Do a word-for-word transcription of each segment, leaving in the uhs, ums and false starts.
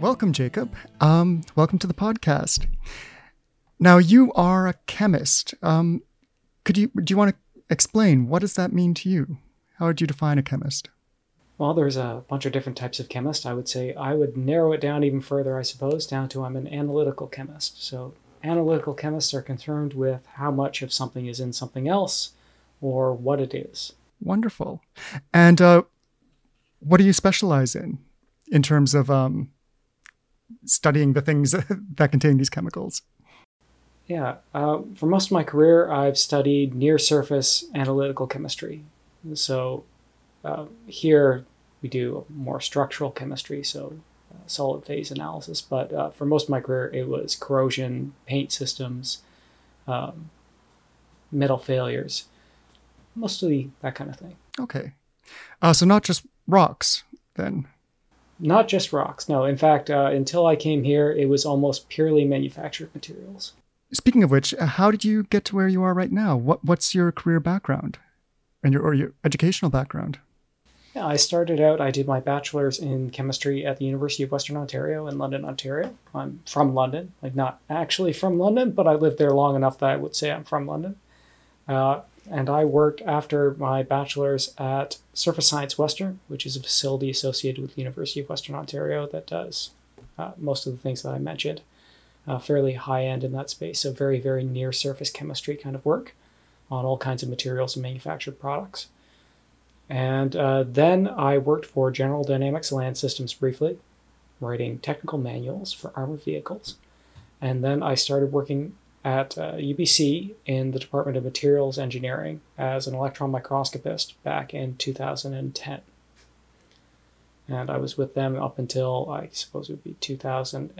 Welcome, Jacob. Um, welcome to the podcast. Now, you are a chemist. Um, could you do you want to explain what does that mean to you? How would you define a chemist? Well, there's a bunch of different types of chemists. I would say I would narrow it down even further, I suppose, down to I'm an analytical chemist. So analytical chemists are concerned with how much of something is in something else or what it is. Wonderful. And uh, what do you specialize in, in terms of... Um, studying the things that contain these chemicals? Yeah, uh, for most of my career, I've studied near-surface analytical chemistry. So uh, here we do more structural chemistry, so uh, solid phase analysis. But uh, for most of my career, it was corrosion, paint systems, um, metal failures, mostly that kind of thing. Okay. Uh, so not just rocks, then? Not just rocks, no. In fact, uh, until I came here, it was almost purely manufactured materials. Speaking of which, how did you get to where you are right now? What What's your career background and your or your educational background? Yeah, I started out, I did my bachelor's in chemistry at the University of Western Ontario in London, Ontario. I'm from London, like not actually from London, but I lived there long enough that I would say I'm from London. Uh, and I worked after my bachelor's at Surface Science Western, which is a facility associated with the University of Western Ontario that does uh, most of the things that I mentioned, uh, fairly high-end in that space, so very, very near-surface chemistry kind of work on all kinds of materials and manufactured products. And uh, then I worked for General Dynamics Land Systems briefly, writing technical manuals for armored vehicles. And then I started working at uh, U B C in the Department of Materials Engineering as an electron microscopist back in two thousand ten. And I was with them up until, I suppose it would be two thousand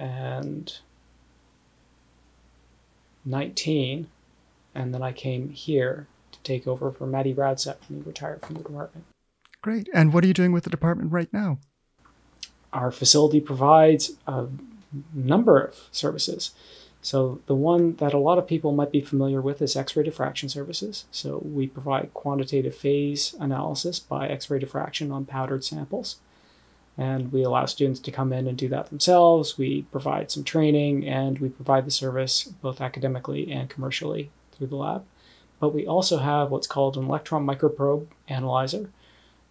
nineteen, and then I came here to take over for Maddie Bradsepp, who retired from the department. Great. And what are you doing with the department right now? Our facility provides a number of services. So the one that a lot of people might be familiar with is X-ray diffraction services. So we provide quantitative phase analysis by X-ray diffraction on powdered samples. And we allow students to come in and do that themselves. We provide some training and we provide the service both academically and commercially through the lab. But we also have what's called an electron microprobe analyzer,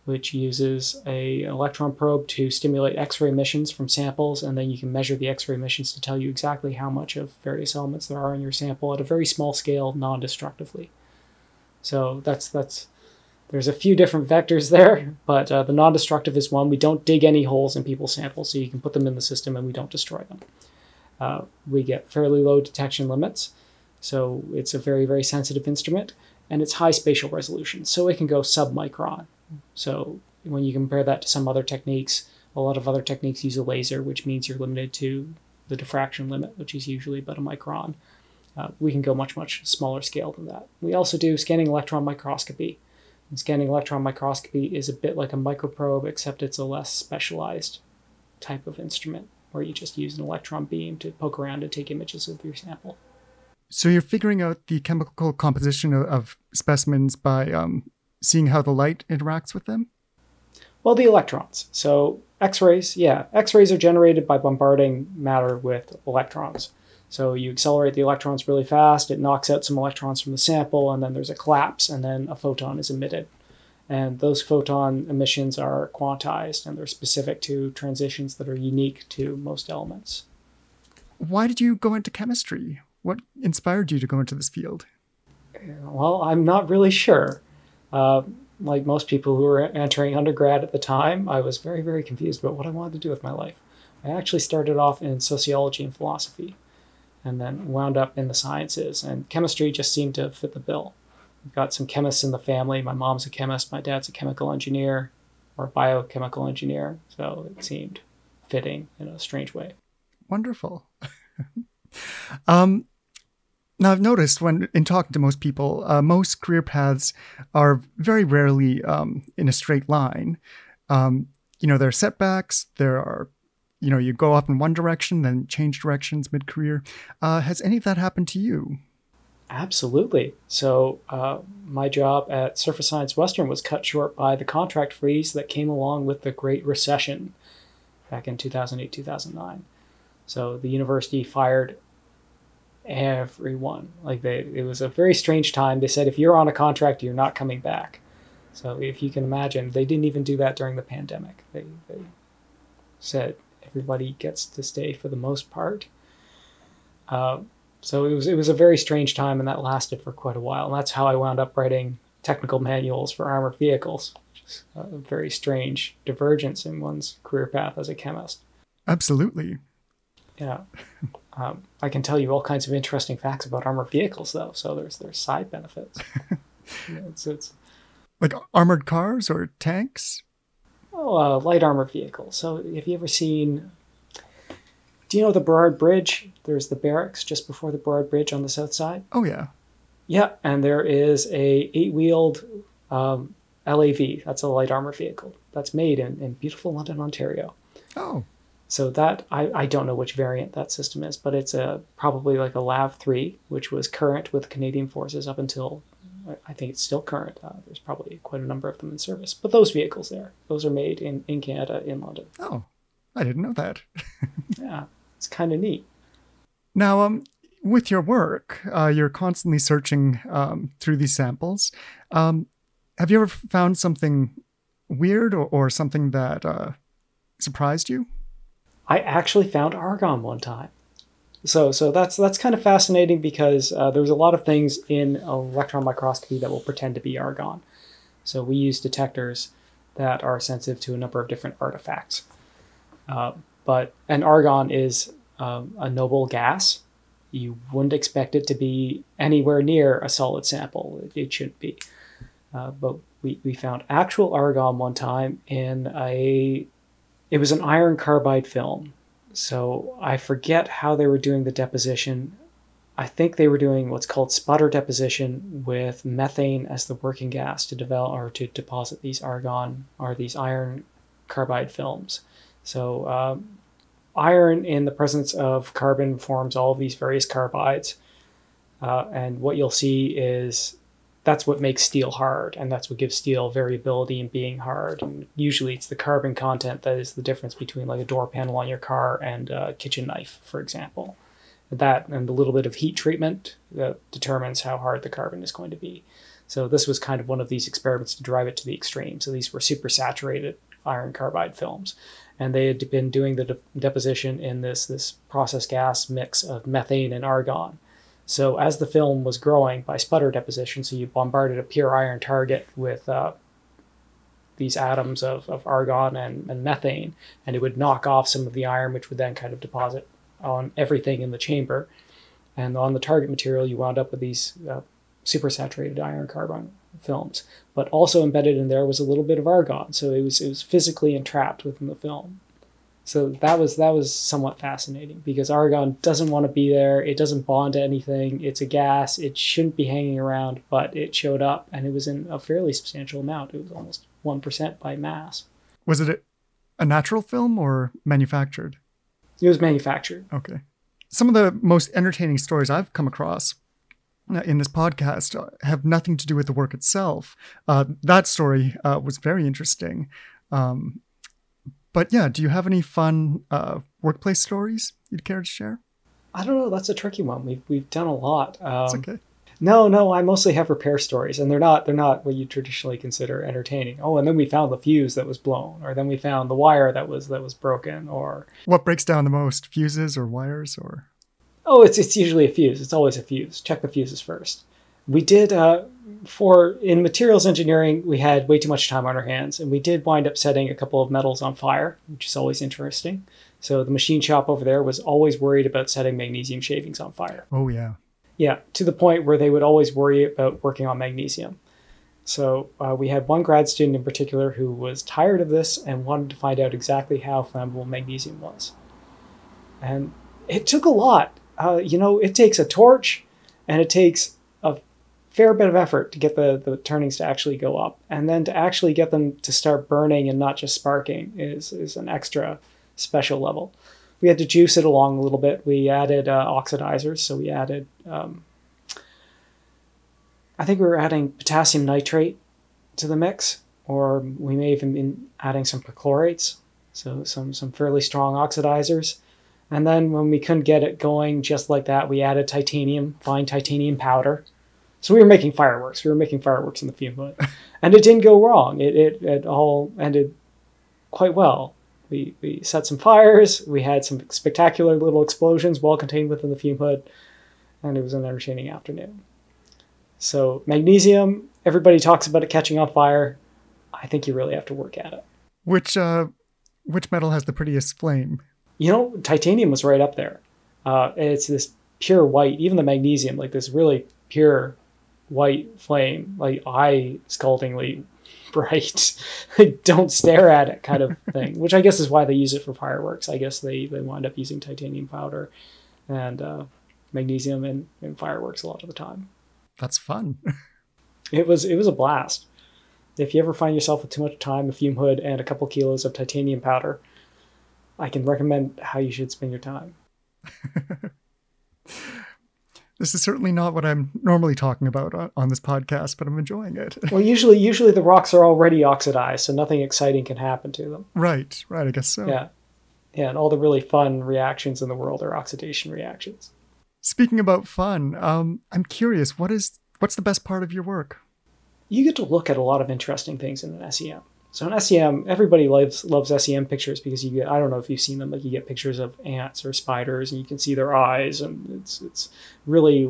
which uses a, an electron probe to stimulate X-ray emissions from samples, and then you can measure the X-ray emissions to tell you exactly how much of various elements there are in your sample at a very small scale, non-destructively. So that's that's there's a few different vectors there, but uh, the non-destructive is one. We don't dig any holes in people's samples, so you can put them in the system and we don't destroy them. Uh, we get fairly low detection limits, so it's a very, very sensitive instrument, and it's high spatial resolution, so it can go sub-micron. So when you compare that to some other techniques, a lot of other techniques use a laser, which means you're limited to the diffraction limit, which is usually about a micron. Uh, we can go much, much smaller scale than that. We also do scanning electron microscopy. And scanning electron microscopy is a bit like a microprobe, except it's a less specialized type of instrument where you just use an electron beam to poke around and take images of your sample. So you're figuring out the chemical composition of, of specimens by... Um... seeing how the light interacts with them? Well, the electrons. So X-rays, yeah. X-rays are generated by bombarding matter with electrons. So you accelerate the electrons really fast, it knocks out some electrons from the sample, and then there's a collapse, and then a photon is emitted. And those photon emissions are quantized, and they're specific to transitions that are unique to most elements. Why did you go into chemistry? What inspired you to go into this field? Well, I'm not really sure. Uh, like most people who were entering undergrad at the time, I was very, very confused about what I wanted to do with my life. I actually started off in sociology and philosophy and then wound up in the sciences, and chemistry just seemed to fit the bill. We've got some chemists in the family. My mom's a chemist. My dad's a chemical engineer or a biochemical engineer. So it seemed fitting in a strange way. Wonderful. um, now, I've noticed when in talking to most people, uh, most career paths are very rarely um, in a straight line. Um, you know, there are setbacks. There are, you know, you go off in one direction, then change directions mid-career. Uh, has any of that happened to you? Absolutely. So uh, my job at Surface Science Western was cut short by the contract freeze that came along with the Great Recession back in two thousand eight, two thousand nine. So the university fired everyone. Like they, it was a very strange time. They said, if you're on a contract, you're not coming back. So if you can imagine, they didn't even do that during the pandemic. They, they said everybody gets to stay for the most part. Uh, So it was it was a very strange time, and that lasted for quite a while. And that's how I wound up writing technical manuals for armored vehicles. Just a very strange divergence in one's career path as a chemist. Absolutely. Yeah. Um, I can tell you all kinds of interesting facts about armored vehicles, though. So there's there's side benefits. You know, it's, it's... Like armored cars or tanks? Oh, uh, light armored vehicles. So have you ever seen... Do you know the Burrard Bridge? There's the barracks just before the Burrard Bridge on the south side. Oh, yeah. Yeah, and there is a eight-wheeled um, L A V. That's a light armor vehicle. That's made in, in beautiful London, Ontario. Oh. So that, I, I don't know which variant that system is, but it's a probably like a L A V three, which was current with Canadian forces up until, I think it's still current. Uh, there's probably quite a number of them in service. But those vehicles there, those are made in, in Canada, in London. Oh, I didn't know that. Yeah. It's kind of neat. Now, um, with your work, uh, you're constantly searching um, through these samples. Um, have you ever found something weird or, or something that uh, surprised you? I actually found argon one time. So, so that's that's kind of fascinating because uh, there's a lot of things in electron microscopy that will pretend to be argon. So we use detectors that are sensitive to a number of different artifacts. Uh, But and argon is um, a noble gas. You wouldn't expect it to be anywhere near a solid sample. It, it shouldn't be. Uh, but we, we found actual argon one time in a, it was an iron carbide film. So I forget how they were doing the deposition. I think they were doing what's called sputter deposition with methane as the working gas to develop or to deposit these argon or these iron carbide films. So um, iron in the presence of carbon forms all of these various carbides. Uh, and what you'll see is that's what makes steel hard. And that's what gives steel variability in being hard. And usually it's the carbon content that is the difference between like a door panel on your car and a kitchen knife, for example. That and a little bit of heat treatment that determines how hard the carbon is going to be. So this was kind of one of these experiments to drive it to the extreme. So these were super saturated iron carbide films. And they had been doing the de- deposition in this, this process gas mix of methane and argon. So as the film was growing by sputter deposition, so you bombarded a pure iron target with uh, these atoms of, of argon and, and methane, and it would knock off some of the iron, which would then kind of deposit on everything in the chamber. And on the target material, you wound up with these uh, supersaturated iron carbon films, but also embedded in there was a little bit of argon, so it was it was physically entrapped within the film. So that was that was somewhat fascinating because argon doesn't want to be there. It doesn't bond to anything. It's a gas. It shouldn't be hanging around, but it showed up, and it was in a fairly substantial amount. It was almost one percent by mass. Was it a natural film or manufactured? It was manufactured. Okay. Some of the most entertaining stories I've come across in this podcast have nothing to do with the work itself. Uh, that story uh, was very interesting. Um, but yeah, do you have any fun uh, workplace stories you'd care to share? I don't know. That's a tricky one. We've we've done a lot. Um, it's okay. No, no. I mostly have repair stories, and they're not they're not what you traditionally consider entertaining. Oh, and then we found the fuse that was blown, or then we found the wire that was that was broken, or what breaks down the most, fuses or wires or. Oh, it's it's usually a fuse. It's always a fuse. Check the fuses first. We did, uh, for in materials engineering, we had way too much time on our hands, and we did wind up setting a couple of metals on fire, which is always interesting. So the machine shop over there was always worried about setting magnesium shavings on fire. Oh, yeah. Yeah, to the point where they would always worry about working on magnesium. So uh, we had one grad student in particular who was tired of this and wanted to find out exactly how flammable magnesium was. And it took a lot. Uh, you know, it takes a torch and it takes a fair bit of effort to get the, the turnings to actually go up. And then to actually get them to start burning and not just sparking is, is an extra special level. We had to juice it along a little bit. We added uh, oxidizers. So we added, um, I think we were adding potassium nitrate to the mix, or we may have been adding some perchlorates. So some, some fairly strong oxidizers. And then when we couldn't get it going just like that, we added titanium, fine titanium powder. So we were making fireworks. We were making fireworks in the fume hood. And it didn't go wrong. It, it, it all ended quite well. We, we set some fires. We had some spectacular little explosions well contained within the fume hood. And it was an entertaining afternoon. So magnesium, everybody talks about it catching on fire. I think you really have to work at it. Which, uh, which metal has the prettiest flame? You know, titanium was right up there. Uh, it's this pure white, even the magnesium, like this really pure white flame, like eye-scaldingly bright, don't stare at it kind of thing, which I guess is why they use it for fireworks. I guess they, they wind up using titanium powder and uh, magnesium in, in fireworks a lot of the time. That's fun. It was it was a blast. If you ever find yourself with too much time, a fume hood, and a couple kilos of titanium powder, I can recommend how you should spend your time. This is certainly not what I'm normally talking about on, on this podcast, but I'm enjoying it. Well, usually usually the rocks are already oxidized, so nothing exciting can happen to them. Right, right, I guess so. Yeah, yeah, and all the really fun reactions in the world are oxidation reactions. Speaking about fun, um, I'm curious, what is what's the best part of your work? You get to look at a lot of interesting things in an S E M. So in S E M, everybody loves, loves S E M pictures because you get, I don't know if you've seen them, like you get pictures of ants or spiders and you can see their eyes and it's it's really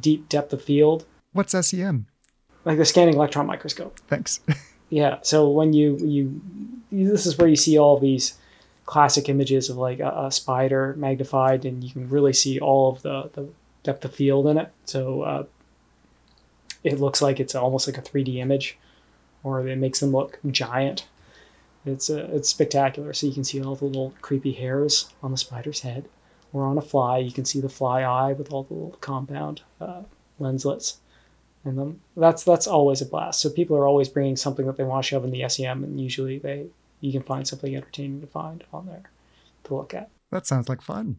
deep depth of field. What's S E M? Like the scanning electron microscope. Thanks. Yeah. So when you, you, this is where you see all these classic images of like a, a spider magnified and you can really see all of the, the depth of field in it. So uh, it looks like it's almost like a three D image. Or it makes them look giant. It's uh, it's spectacular. So you can see all the little creepy hairs on the spider's head. Or on a fly, you can see the fly eye with all the little compound uh, lenslets in them. That's that's always a blast. So people are always bringing something that they want to shove in the S E M, and usually they you can find something entertaining to find on there to look at. That sounds like fun.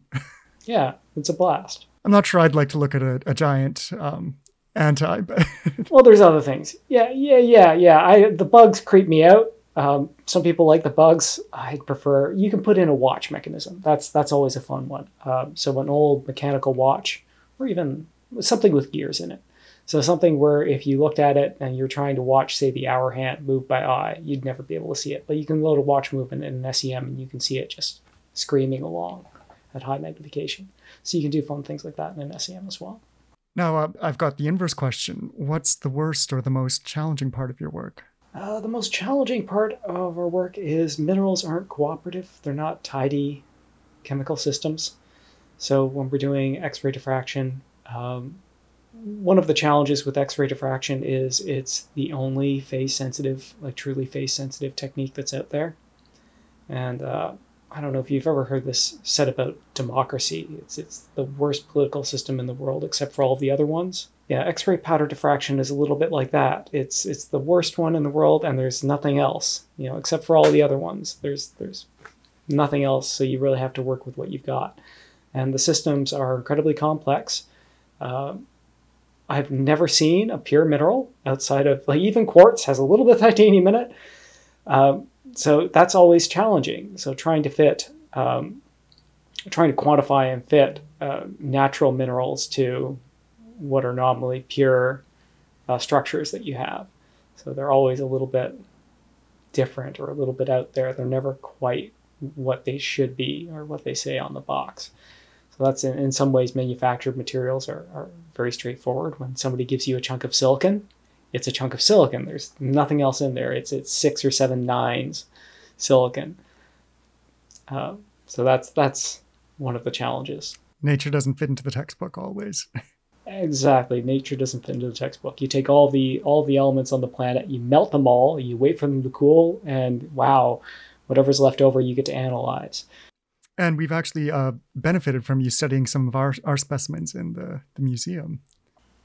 Yeah, it's a blast. I'm not sure I'd like to look at a, a giant... Um... anti but well there's other things yeah yeah yeah yeah I the bugs creep me out. Um some people like the bugs. I'd prefer you can put in a watch mechanism. That's that's always a fun one. Um so an old mechanical watch or even something with gears in it, so something where if you looked at it and you're trying to watch, say, the hour hand move by eye, you'd never be able to see it, but you can load a watch movement in an S E M and you can see it just screaming along at high magnification. So you can do fun things like that in an S E M as well. Now, uh, I've got the inverse question. What's the worst or the most challenging part of your work? Uh, the most challenging part of our work is minerals aren't cooperative. They're not tidy chemical systems. So when we're doing X-ray diffraction, um, one of the challenges with X-ray diffraction is it's the only phase-sensitive, like truly phase-sensitive technique that's out there. And uh, I don't know if you've ever heard this said about democracy. It's it's the worst political system in the world, except for all of the other ones. Yeah, X-ray powder diffraction is a little bit like that. It's it's the worst one in the world, and there's nothing else, you know, except for all the other ones. There's there's nothing else, so you really have to work with what you've got. And the systems are incredibly complex. Um, I've never seen a pure mineral outside of, like, even quartz has a little bit of titanium in it. Um, So that's always challenging. So trying to fit, um, trying to quantify and fit uh, natural minerals to what are normally pure uh, structures that you have. So they're always a little bit different or a little bit out there. They're never quite what they should be or what they say on the box. So that's in, in some ways manufactured materials are, are very straightforward. When somebody gives you a chunk of silicon, it's a chunk of silicon. There's nothing else in there. It's it's six or seven nines silicon. Uh, so that's that's one of the challenges. Nature doesn't fit into the textbook always. Exactly. Nature doesn't fit into the textbook. You take all the all the elements on the planet, you melt them all, you wait for them to cool, and wow, whatever's left over, you get to analyze. And we've actually uh, benefited from you studying some of our, our specimens in the, the museum.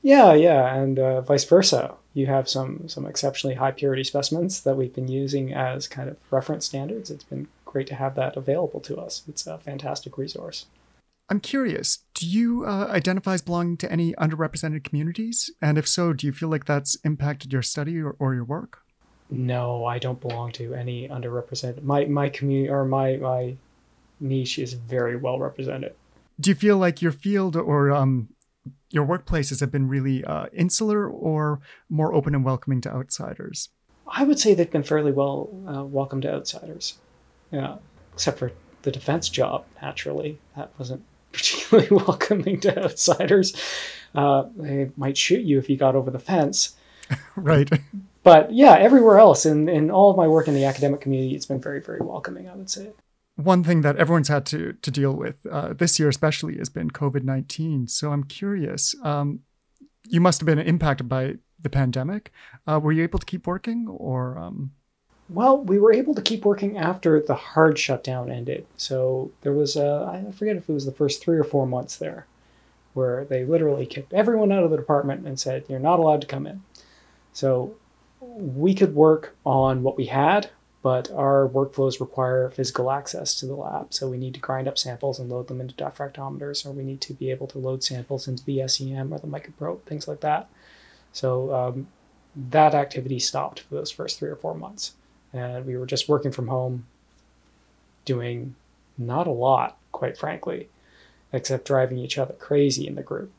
Yeah, yeah, and uh, vice versa. You have some some exceptionally high purity specimens that we've been using as kind of reference standards. It's been great to have that available to us. It's a fantastic resource. I'm curious, do you uh, identify as belonging to any underrepresented communities? And if so, do you feel like that's impacted your study or, or your work? No, I don't belong to any underrepresented. My my community or my my niche is very well represented. Do you feel like your field or um? your workplaces have been really uh, insular or more open and welcoming to outsiders? I would say they've been fairly well uh, welcome to outsiders, yeah, except for the defense job, naturally. That wasn't particularly welcoming to outsiders. Uh, they might shoot you if you got over the fence. Right. But yeah, everywhere else, in, in all of my work in the academic community, it's been very, very welcoming, I would say. One thing that everyone's had to to deal with uh, this year especially has been covid nineteen. So I'm curious, um, you must have been impacted by the pandemic. Uh, were you able to keep working or? Um... Well, we were able to keep working after the hard shutdown ended. So there was, a, I forget if it was the first three or four months there, where they literally kicked everyone out of the department and said, you're not allowed to come in. So we could work on what we had, but our workflows require physical access to the lab. So we need to grind up samples and load them into diffractometers, or we need to be able to load samples into the S E M or the microprobe, things like that. So um, that activity stopped for those first three or four months. And we were just working from home, doing not a lot, quite frankly, except driving each other crazy in the group.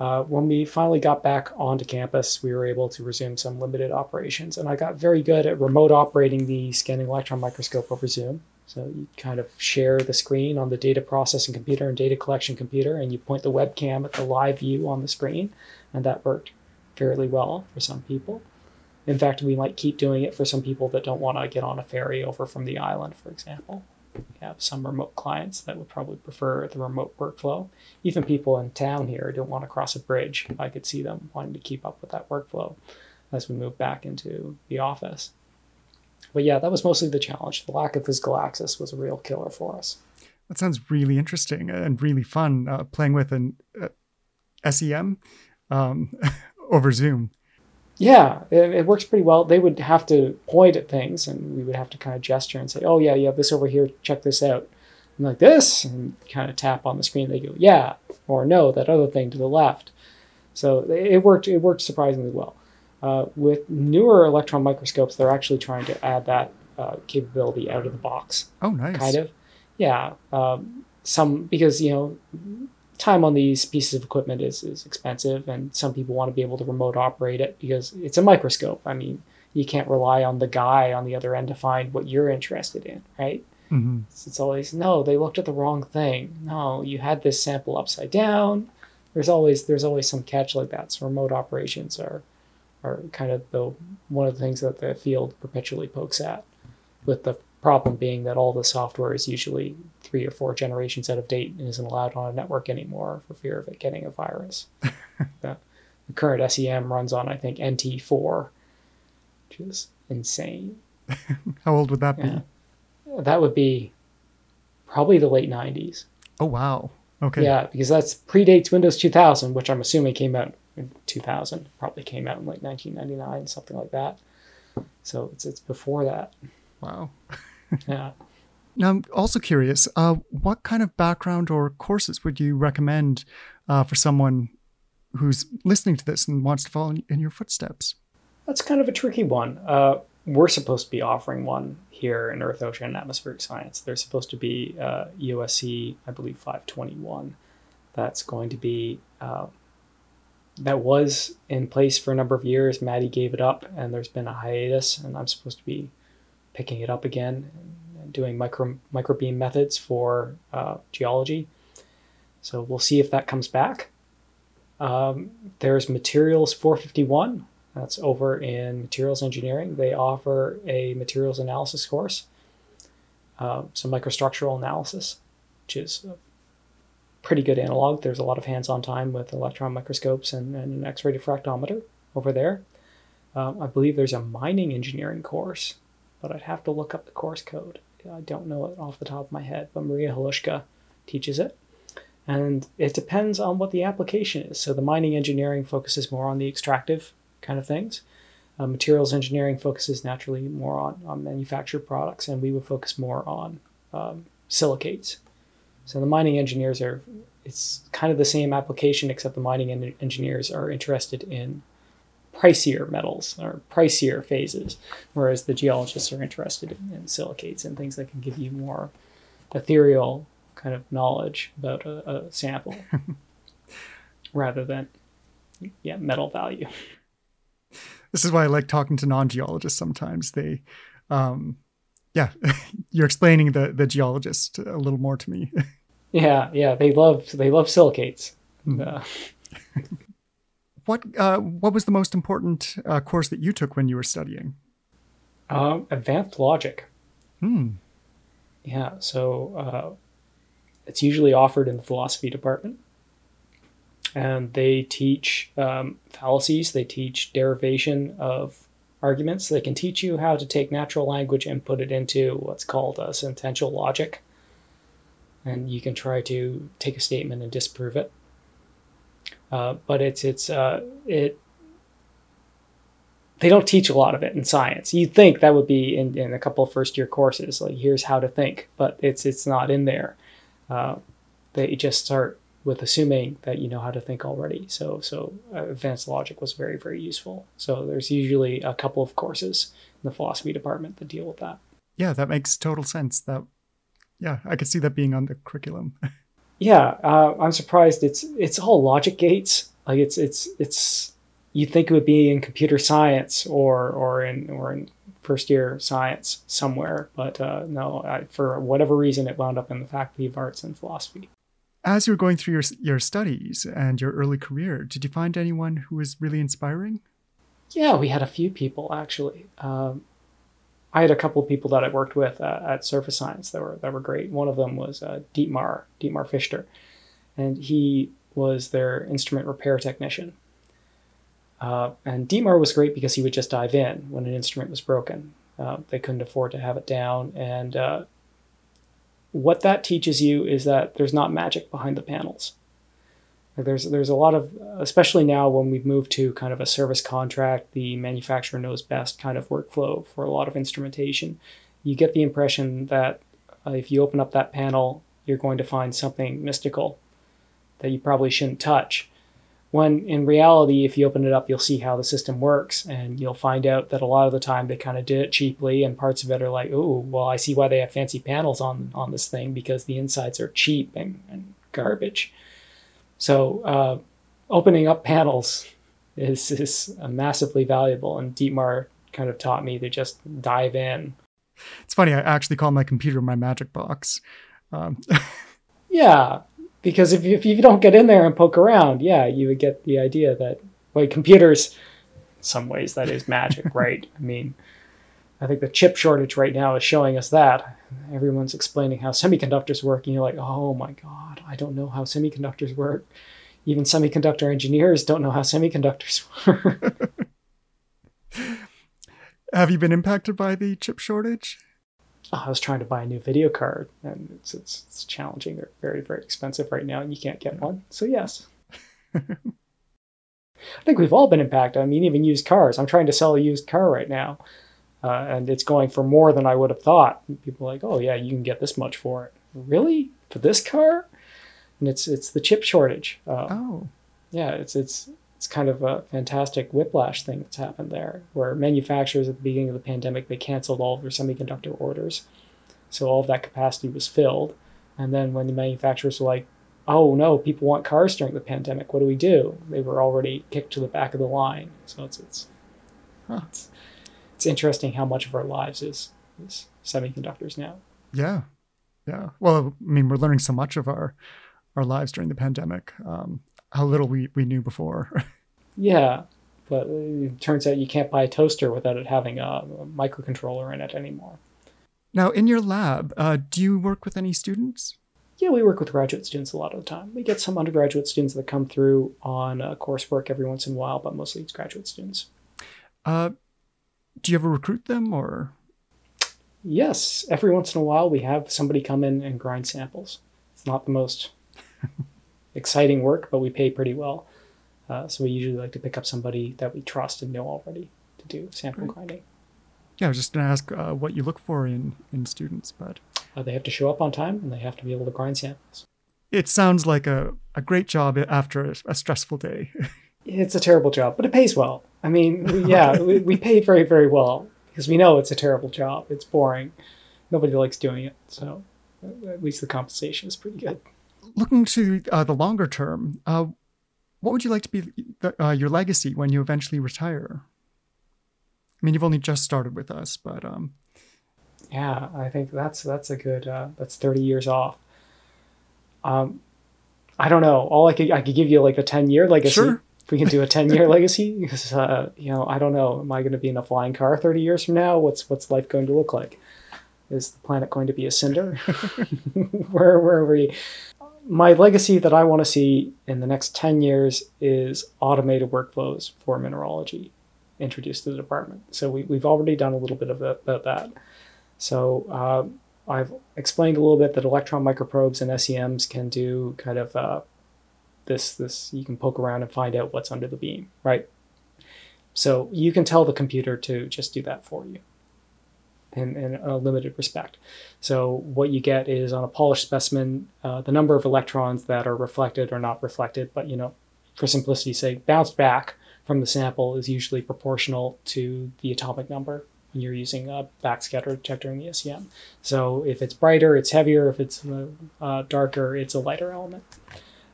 Uh, when we finally got back onto campus, we were able to resume some limited operations, and I got very good at remote operating the scanning electron microscope over Zoom. So you kind of share the screen on the data processing computer and data collection computer, and you point the webcam at the live view on the screen, and that worked fairly well for some people. In fact, we might keep doing it for some people that don't want to get on a ferry over from the island, for example. We have some remote clients that would probably prefer the remote workflow. Even people in town here don't want to cross a bridge. I could see them wanting to keep up with that workflow as we move back into the office. But yeah, that was mostly the challenge. The lack of physical access was a real killer for us. That sounds really interesting and really fun, uh, playing with an uh, S E M um, over Zoom. Yeah, it, it works pretty well. They would have to point at things, and we would have to kind of gesture and say, oh, yeah, you have this over here. Check this out. And like this, and kind of tap on the screen. They go, yeah, or no, that other thing to the left. So it worked It worked surprisingly well. Uh, with newer electron microscopes, they're actually trying to add that uh, capability out of the box. Oh, nice. Kind of. Yeah. Um, some because, you know, time on these pieces of equipment is, is expensive, and some people want to be able to remote operate it because it's a microscope. I mean, you can't rely on the guy on the other end to find what you're interested in, right? Mm-hmm. It's, it's always, no, they looked at the wrong thing. No, you had this sample upside down. There's always there's always some catch like that. So remote operations are are kind of the one of the things that the field perpetually pokes at, with the problem being that all the software is usually three or four generations out of date and isn't allowed on a network anymore for fear of it getting a virus. the, the current S E M runs on, I think, N T four, which is insane. How old would that yeah. be? That would be probably the late nineties. Oh, wow. Okay. Yeah, because that's predates Windows two thousand, which I'm assuming came out in two thousand, probably came out in like nineteen ninety-nine, something like that. So it's it's before that. Wow. Yeah. Now, I'm also curious, uh, what kind of background or courses would you recommend uh, for someone who's listening to this and wants to follow in, in your footsteps? That's kind of a tricky one. Uh, we're supposed to be offering one here in Earth, Ocean, and Atmospheric Science. There's supposed to be uh, E O S C, I believe, five twenty-one. That's going to be, uh, that was in place for a number of years. Maddie gave it up, and there's been a hiatus, and I'm supposed to be picking it up again, and doing micro microbeam methods for uh, geology. So we'll see if that comes back. Um, there's Materials four fifty-one. That's over in Materials Engineering. They offer a materials analysis course, uh, some microstructural analysis, which is a pretty good analog. There's a lot of hands-on time with electron microscopes and, and an X-ray diffractometer over there. Um, I believe there's a mining engineering course, but I'd have to look up the course code. I don't know it off the top of my head, but Maria Halushka teaches it. And it depends on what the application is. So the mining engineering focuses more on the extractive kind of things. Uh, materials engineering focuses naturally more on, on manufactured products, and we would focus more on um, silicates. So the mining engineers are, it's kind of the same application, except the mining en engineers are interested in pricier metals or pricier phases, whereas the geologists are interested in, in silicates and things that can give you more ethereal kind of knowledge about a, a sample rather than, yeah, metal value. This is why I like talking to non-geologists sometimes. They, um, yeah, you're explaining the, the geologist a little more to me. yeah, yeah, they love they love silicates. Mm. Uh, what uh, what was the most important uh, course that you took when you were studying? Um, advanced logic. Hmm. Yeah, so uh, it's usually offered in the philosophy department. And they teach um, fallacies. They teach derivation of arguments. They can teach you how to take natural language and put it into what's called a sentential logic. And you can try to take a statement and disprove it. Uh, but it's it's uh, it. They don't teach a lot of it in science. You'd think that would be in, in a couple of first year courses. Like, here's how to think, but it's it's not in there. Uh, they just start with assuming that you know how to think already. So so advanced logic was very, very useful. So there's usually a couple of courses in the philosophy department that deal with that. Yeah, that makes total sense. That, yeah, I could see that being on the curriculum. yeah, uh, I'm surprised it's it's all logic gates. Like it's it's it's you'd think it would be in computer science or or in or in first year science somewhere, but uh, no, I, for whatever reason it wound up in the Faculty of Arts and Philosophy. As you were going through your your studies and your early career, did you find anyone who was really inspiring? Yeah, we had a few people, actually. Um, I had a couple of people that I worked with uh, at Surface Science that were that were great. One of them was uh, Dietmar, Dietmar Fischter, and he was their instrument repair technician. Uh, and Dietmar was great because he would just dive in when an instrument was broken. Uh, they couldn't afford to have it down, and uh, what that teaches you is that there's not magic behind the panels. There's there's a lot of, especially now when we've moved to kind of a service contract, the manufacturer knows best kind of workflow for a lot of instrumentation. You get the impression that uh, if you open up that panel, you're going to find something mystical that you probably shouldn't touch. When in reality, if you open it up, you'll see how the system works, and you'll find out that a lot of the time they kind of did it cheaply, and parts of it are like, oh, well, I see why they have fancy panels on, on this thing, because the insides are cheap and, and garbage. So uh, opening up panels is, is massively valuable, and Dietmar kind of taught me to just dive in. It's funny, I actually call my computer my magic box. Um. yeah. Because if you, if you don't get in there and poke around, yeah, you would get the idea that, like, computers, in some ways that is magic, right? I mean, I think the chip shortage right now is showing us that. Everyone's explaining how semiconductors work, and you're like, oh my God, I don't know how semiconductors work. Even semiconductor engineers don't know how semiconductors work. Have you been impacted by the chip shortage? Oh, I was trying to buy a new video card, and it's, it's it's challenging. They're very, very expensive right now, and you can't get one. So yes. I think we've all been impacted. I mean, even used cars. I'm trying to sell a used car right now, uh, and it's going for more than I would have thought. And people are like, oh yeah, you can get this much for it. Really? For this car? And it's it's the chip shortage. Um, oh. Yeah, it's it's it's kind of a fantastic whiplash thing that's happened there, where manufacturers at the beginning of the pandemic, they canceled all of their semiconductor orders. So all of that capacity was filled. And then when the manufacturers were like, oh no, people want cars during the pandemic, what do we do? They were already kicked to the back of the line. So it's it's huh. it's, it's interesting how much of our lives is, is semiconductors now. Yeah. Yeah. Well, I mean, we're learning so much of our, our lives during the pandemic. Um, how little we, we knew before. yeah, but it turns out you can't buy a toaster without it having a microcontroller in it anymore. Now, in your lab, uh, do you work with any students? Yeah, we work with graduate students a lot of the time. We get some undergraduate students that come through on uh, coursework every once in a while, but mostly it's graduate students. Uh, do you ever recruit them or? Yes. Every once in a while, we have somebody come in and grind samples. It's not the most exciting work, but we pay pretty well. Uh, so we usually like to pick up somebody that we trust and know already to do sample right. grinding. Yeah, I was just going to ask uh, what you look for in, in students, but... Uh, they have to show up on time and they have to be able to grind samples. It sounds like a, a great job after a, a stressful day. It's a terrible job, but it pays well. I mean, yeah, we, we pay very, very well because we know it's a terrible job. It's boring. Nobody likes doing it. So at least the compensation is pretty good. Looking to uh, the longer term, uh, what would you like to be the, uh, your legacy when you eventually retire? I mean, you've only just started with us, but... Um... Yeah, I think that's that's a good uh, that's thirty years off. Um, I don't know. All I could I could give you like a ten year legacy. Sure. If we can do a ten year legacy, because uh, you know I don't know. Am I going to be in a flying car thirty years from now? What's what's life going to look like? Is the planet going to be a cinder? where where are we? My legacy that I want to see in the next ten years is automated workflows for mineralogy introduced to the department. So we we've already done a little bit of that. About that. So uh, I've explained a little bit that electron microprobes and S E Ms can do kind of uh, this, this, you can poke around and find out what's under the beam, right? So you can tell the computer to just do that for you in, in a limited respect. So what you get is on a polished specimen, uh, the number of electrons that are reflected or not reflected, but you know, for simplicity's sake, bounced back from the sample is usually proportional to the atomic number. You're using a backscatter detector in the S E M. So if it's brighter, it's heavier. If it's uh, darker, it's a lighter element.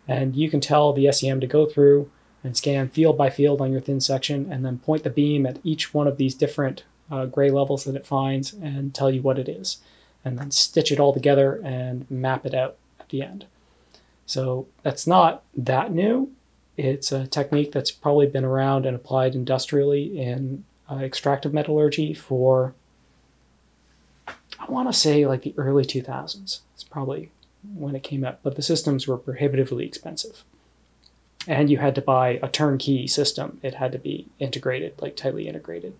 And you can tell the S E M to go through and scan field by field on your thin section and then point the beam at each one of these different uh, gray levels that it finds and tell you what it is. And then stitch it all together and map it out at the end. So that's not that new. It's a technique that's probably been around and applied industrially in Uh, extractive metallurgy for, I want to say like the early two thousands. It's probably when it came out, but the systems were prohibitively expensive. And you had to buy a turnkey system. It had to be integrated, like tightly integrated.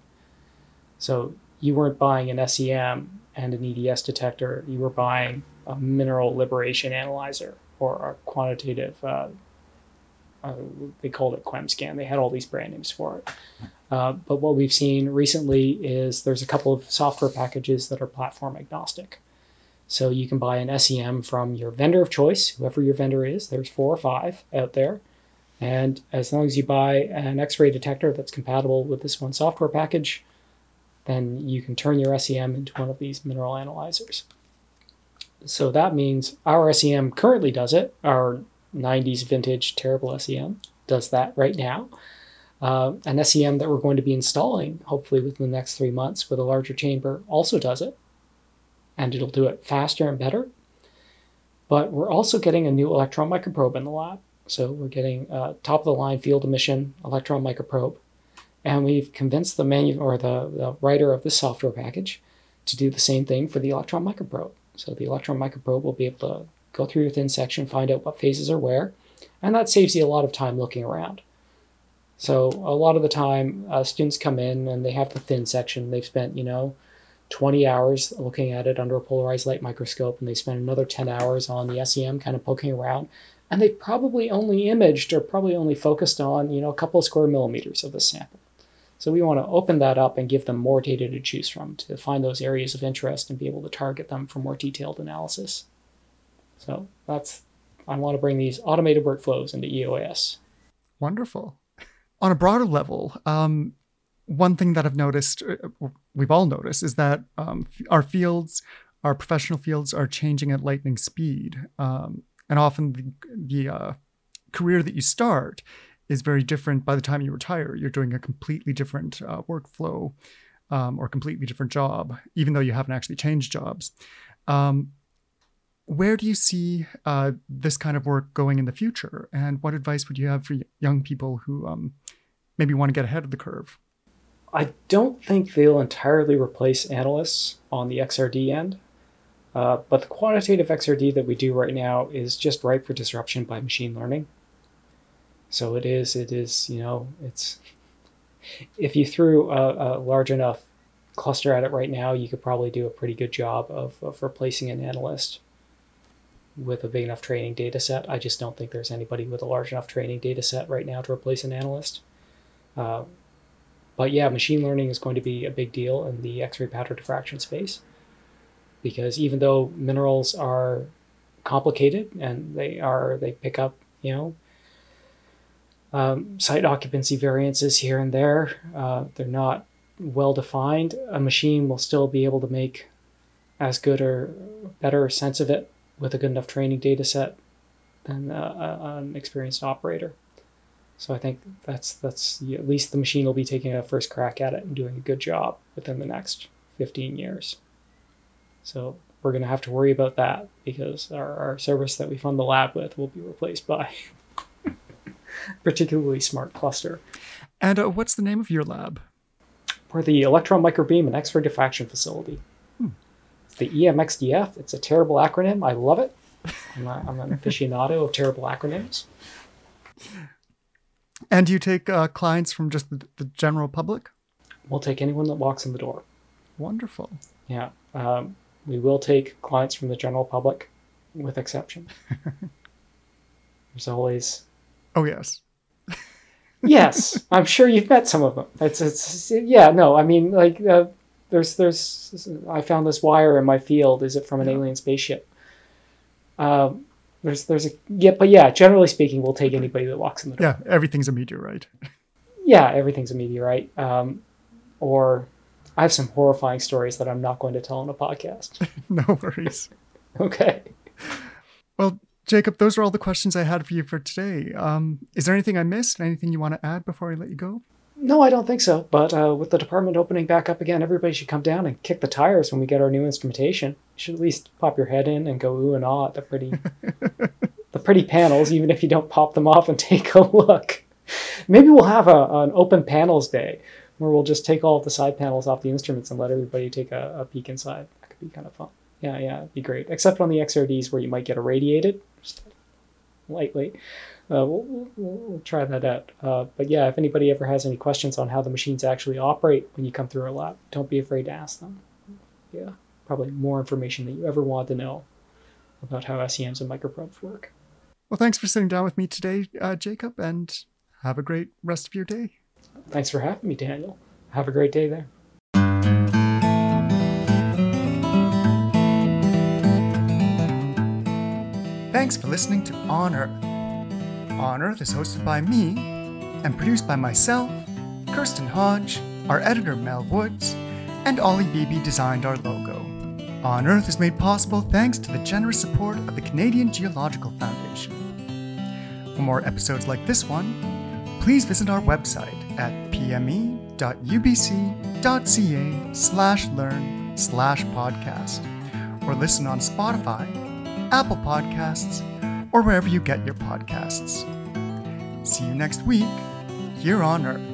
So you weren't buying an S E M and an E D S detector. You were buying a mineral liberation analyzer or a quantitative, uh, uh, they called it QEMScan. They had all these brand names for it. Uh, but what we've seen recently is there's a couple of software packages that are platform agnostic. So you can buy an S E M from your vendor of choice, whoever your vendor is. There's four or five out there. And as long as you buy an X-ray detector that's compatible with this one software package, then you can turn your S E M into one of these mineral analyzers. So that means our S E M currently does it. Our nineties vintage terrible S E M does that right now. Uh, an S E M that we're going to be installing, hopefully within the next three months with a larger chamber, also does it. And it'll do it faster and better. But we're also getting a new electron microprobe in the lab. So we're getting a top-of-the-line field emission electron microprobe. And we've convinced the manu- or the, the writer of this software package to do the same thing for the electron microprobe. So the electron microprobe will be able to go through your thin section, find out what phases are where. And that saves you a lot of time looking around. So a lot of the time, uh, students come in and they have the thin section. They've spent, you know, twenty hours looking at it under a polarized light microscope, and they spend another ten hours on the S E M kind of poking around. And they probably only imaged or probably only focused on, you know, a couple of square millimeters of the sample. So we want to open that up and give them more data to choose from to find those areas of interest and be able to target them for more detailed analysis. So that's, I want to bring these automated workflows into E O S. Wonderful. On a broader level, um, one thing that I've noticed, we've all noticed, is that um, our fields, our professional fields are changing at lightning speed. Um, and often the, the uh, career that you start is very different by the time you retire. You're doing a completely different uh, workflow um, or completely different job, even though you haven't actually changed jobs. Um, where do you see uh, this kind of work going in the future? And what advice would you have for young people who... Um, maybe want to get ahead of the curve? I don't think they'll entirely replace analysts on the X R D end. Uh, but the quantitative X R D that we do right now is just ripe for disruption by machine learning. So it is, it is, you know, it's, if you threw a, a large enough cluster at it right now, you could probably do a pretty good job of, of replacing an analyst with a big enough training data set. I just don't think there's anybody with a large enough training data set right now to replace an analyst. Uh, but yeah, machine learning is going to be a big deal in the X-ray pattern diffraction space, because even though minerals are complicated and they are, they pick up, you know, um, site occupancy variances here and there, uh, they're not well defined, a machine will still be able to make as good or better sense of it with a good enough training data set than uh, an experienced operator. So I think that's, that's at least the machine will be taking a first crack at it and doing a good job within the next fifteen years. So we're going to have to worry about that, because our, our service that we fund the lab with will be replaced by particularly smart cluster. And uh, what's the name of your lab? We're the Electron Microbeam and X-ray Diffraction Facility. Hmm. It's the E M X D F. It's a terrible acronym. I love it. I'm, a, I'm an aficionado of terrible acronyms. And do you take uh, clients from just the, the general public? We'll take anyone that walks in the door. Wonderful. Yeah. Um, we will take clients from the general public, with exception. There's always... Oh, yes. Yes, I'm sure you've met some of them. It's, it's, yeah, no, I mean, like, uh, there's, there's, I found this wire in my field. Is it from an yeah. alien spaceship? Um, there's, there's a, yeah, but yeah, generally speaking, we'll take anybody that walks in the door. Yeah, everything's a meteorite. Yeah, everything's a meteorite. Um, or... I have some horrifying stories that I'm not going to tell on a podcast. No worries. Okay. Well, Jacob, those are all the questions I had for you for today. Um, is there anything I missed? Anything you want to add before I let you go? No, I don't think so. But uh, with the department opening back up again, everybody should come down and kick the tires when we get our new instrumentation. You should at least pop your head in and go ooh and ah at the pretty, the pretty panels, even if you don't pop them off and take a look. Maybe we'll have a, an open panels day, where we'll just take all of the side panels off the instruments and let everybody take a, a peek inside. That could be kind of fun. Yeah, yeah, it'd be great. Except on the X R Ds where you might get irradiated, just lightly. Uh, we'll, we'll, we'll try that out. Uh, but yeah, if anybody ever has any questions on how the machines actually operate when you come through our lab, don't be afraid to ask them. Yeah, probably more information that you ever want to know about how S E Ms and microprobes work. Well, thanks for sitting down with me today, uh, Jacob, and have a great rest of your day. Thanks for having me, Daniel. Have a great day there. Thanks for listening to On Earth. On Earth is hosted by me and produced by myself, Kirsten Hodge, our editor Mel Woods, and Ollie Beebe designed our logo. On Earth is made possible thanks to the generous support of the Canadian Geological Foundation. For more episodes like this one, please visit our website at pme.ubc.ca slash learn slash podcast, or listen on Spotify, Apple Podcasts, or wherever you get your podcasts. See you next week here on Earth.